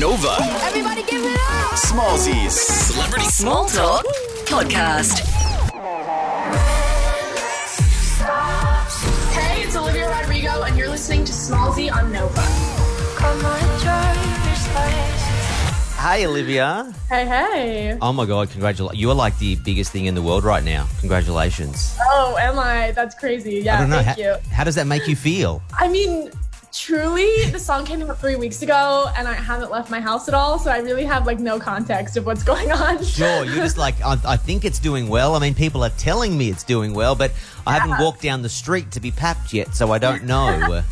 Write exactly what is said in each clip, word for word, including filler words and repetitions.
Nova. Everybody give it up! Smallzy's Celebrity Small Talk Podcast. Hey, it's Olivia Rodrigo, and you're listening to Smallzy on Nova. Come on, driver's license. Hey, Olivia. Hey, hey. Oh, my God, congratulations. You are like the biggest thing in the world right now. Congratulations. Oh, am I? That's crazy. Yeah, I don't know. thank how, you. How does that make you feel? I mean... Truly, the song came out three weeks ago and I haven't left my house at all, so I really have like no context of what's going on. Sure, you're just like, I, I think it's doing well. I mean, people are telling me it's doing well, but I yeah. haven't walked down the street to be papped yet, so I don't know.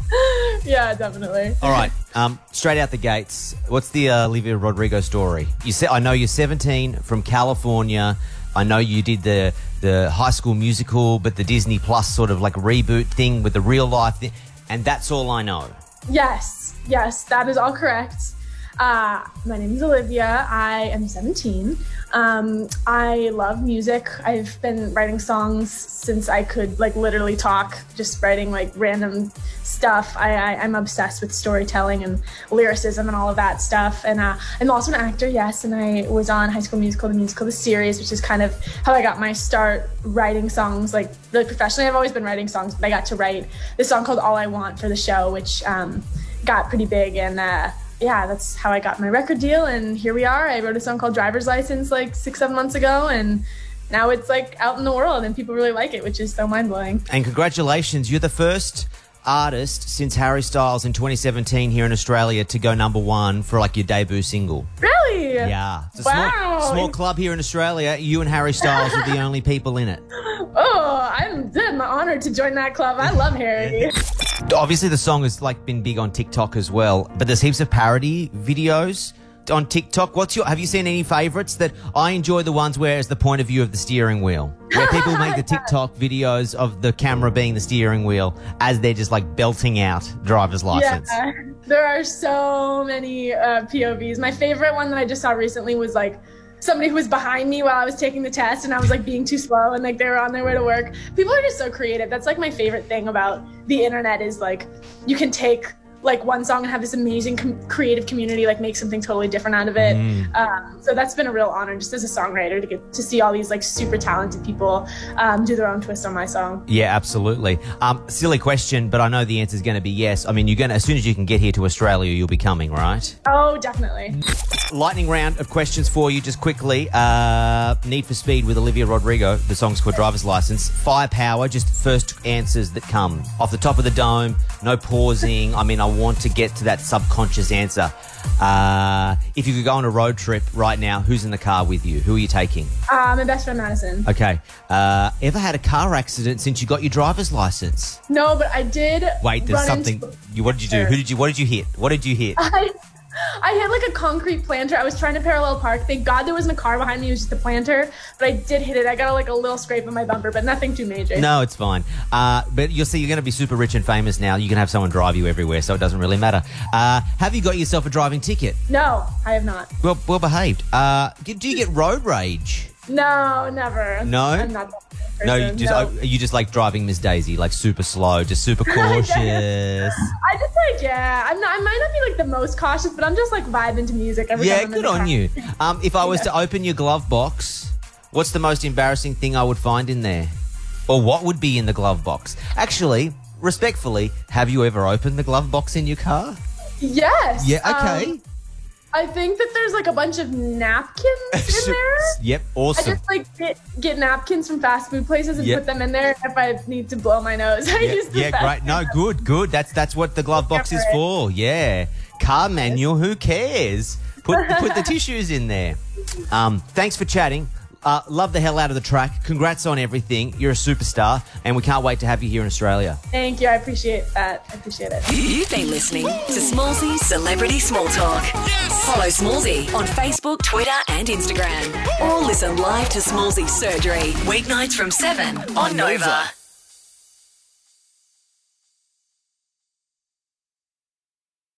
Yeah, definitely. All right, um, straight out the gates, what's the uh, Olivia Rodrigo story? You said, I know you're seventeen, from California. I know you did the, the High School Musical, but the Disney Plus sort of like reboot thing with the real life thing. And that's all I know. Yes, yes, that is all correct. Uh, my name is Olivia. I am seventeen. Um, I love music. I've been writing songs since I could like literally talk, just writing like random stuff. I, I, I'm obsessed with storytelling and lyricism and all of that stuff. And uh, I'm also an actor, yes, and I was on High School Musical, The Musical, The Series, which is kind of how I got my start writing songs, like really professionally. I've always been writing songs, but I got to write this song called All I Want for the show, which um, got pretty big and uh, yeah, that's how I got my record deal, and here we are. I wrote a song called Driver's License like six, seven months ago, and now it's like out in the world, and people really like it, which is so mind-blowing. And congratulations, you're the first artist since Harry Styles in twenty seventeen here in Australia to go number one for like your debut single. Really? Yeah. It's a wow. small, small club here in Australia. You and Harry Styles are the only people in it. Oh, I'm did my honor to join that club. I love Harry. Obviously, the song has like been big on TikTok as well, but there's heaps of parody videos on TikTok. What's your? Have you seen any favourites? That I enjoy the ones where it's the point of view of the steering wheel, where people make the TikTok videos of the camera being the steering wheel as they're just like belting out driver's license. Yeah, there are so many uh, P O Vs. My favourite one that I just saw recently was like somebody who was behind me while I was taking the test, and I was like being too slow, and like they were on their way to work. People are just so creative. That's like my favorite thing about the internet is like you can take like one song and have this amazing com- creative community like make something totally different out of it. Mm. Um, so that's been a real honor just as a songwriter to get to see all these like super talented people um, do their own twist on my song. Yeah, absolutely. Um, silly question, but I know the answer is going to be yes. I mean, you're going to as soon as you can get here to Australia, you'll be coming, right? Oh, definitely. Lightning round of questions for you, just quickly. Uh, Need for Speed with Olivia Rodrigo. The song's called Driver's License. Firepower, just first answers that come off the top of the dome. No pausing. I mean, I want to get to that subconscious answer. Uh, if you could go on a road trip right now, who's in the car with you? Who are you taking? Uh, my best friend Madison. Okay. Uh, ever had a car accident since you got your driver's license? No, but I did. Wait, there's something. Into- you, what did you do? Who did you? What did you hit? What did you hit? I- I hit like a concrete planter. I was trying to parallel park. Thank God there wasn't a car behind me. It was just a planter, but I did hit it. I got like a little scrape on my bumper, but nothing too major. No, it's fine. Uh, but you'll see, you're going to be super rich and famous now. You can have someone drive you everywhere, so it doesn't really matter. Uh, have you got yourself a driving ticket? No, I have not. Well, well behaved. Uh, do you get road rage? No, never. No? I'm not that person. No, you just, no. Oh, you just like driving Miss Daisy, like super slow, just super cautious. I just like, yeah, I'm not, I might not be like the most cautious, but I'm just like vibing to music every yeah, time. Yeah, good on you. Um, if I was yeah. to open your glove box, what's the most embarrassing thing I would find in there? Or what would be in the glove box? Actually, respectfully, have you ever opened the glove box in your car? Yes. Yeah, okay. Um, I think that there's like a bunch of napkins in there. Yep, awesome. I just like get, get napkins from fast food places and yep. put them in there. If I need to blow my nose, I yep. use the Yeah, great. No, good, good. That's that's what the glove box is for. Yeah. Car manual, who cares? Put put the tissues in there. Um, thanks for chatting. Uh, love the hell out of the track. Congrats on everything. You're a superstar, and we can't wait to have you here in Australia. Thank you. I appreciate that. I appreciate it. You've been listening to Smallzy Celebrity Small Talk. Yes. Follow Smallzy on Facebook, Twitter, and Instagram. Or listen live to Smallzy Surgery, weeknights from seven on Nova.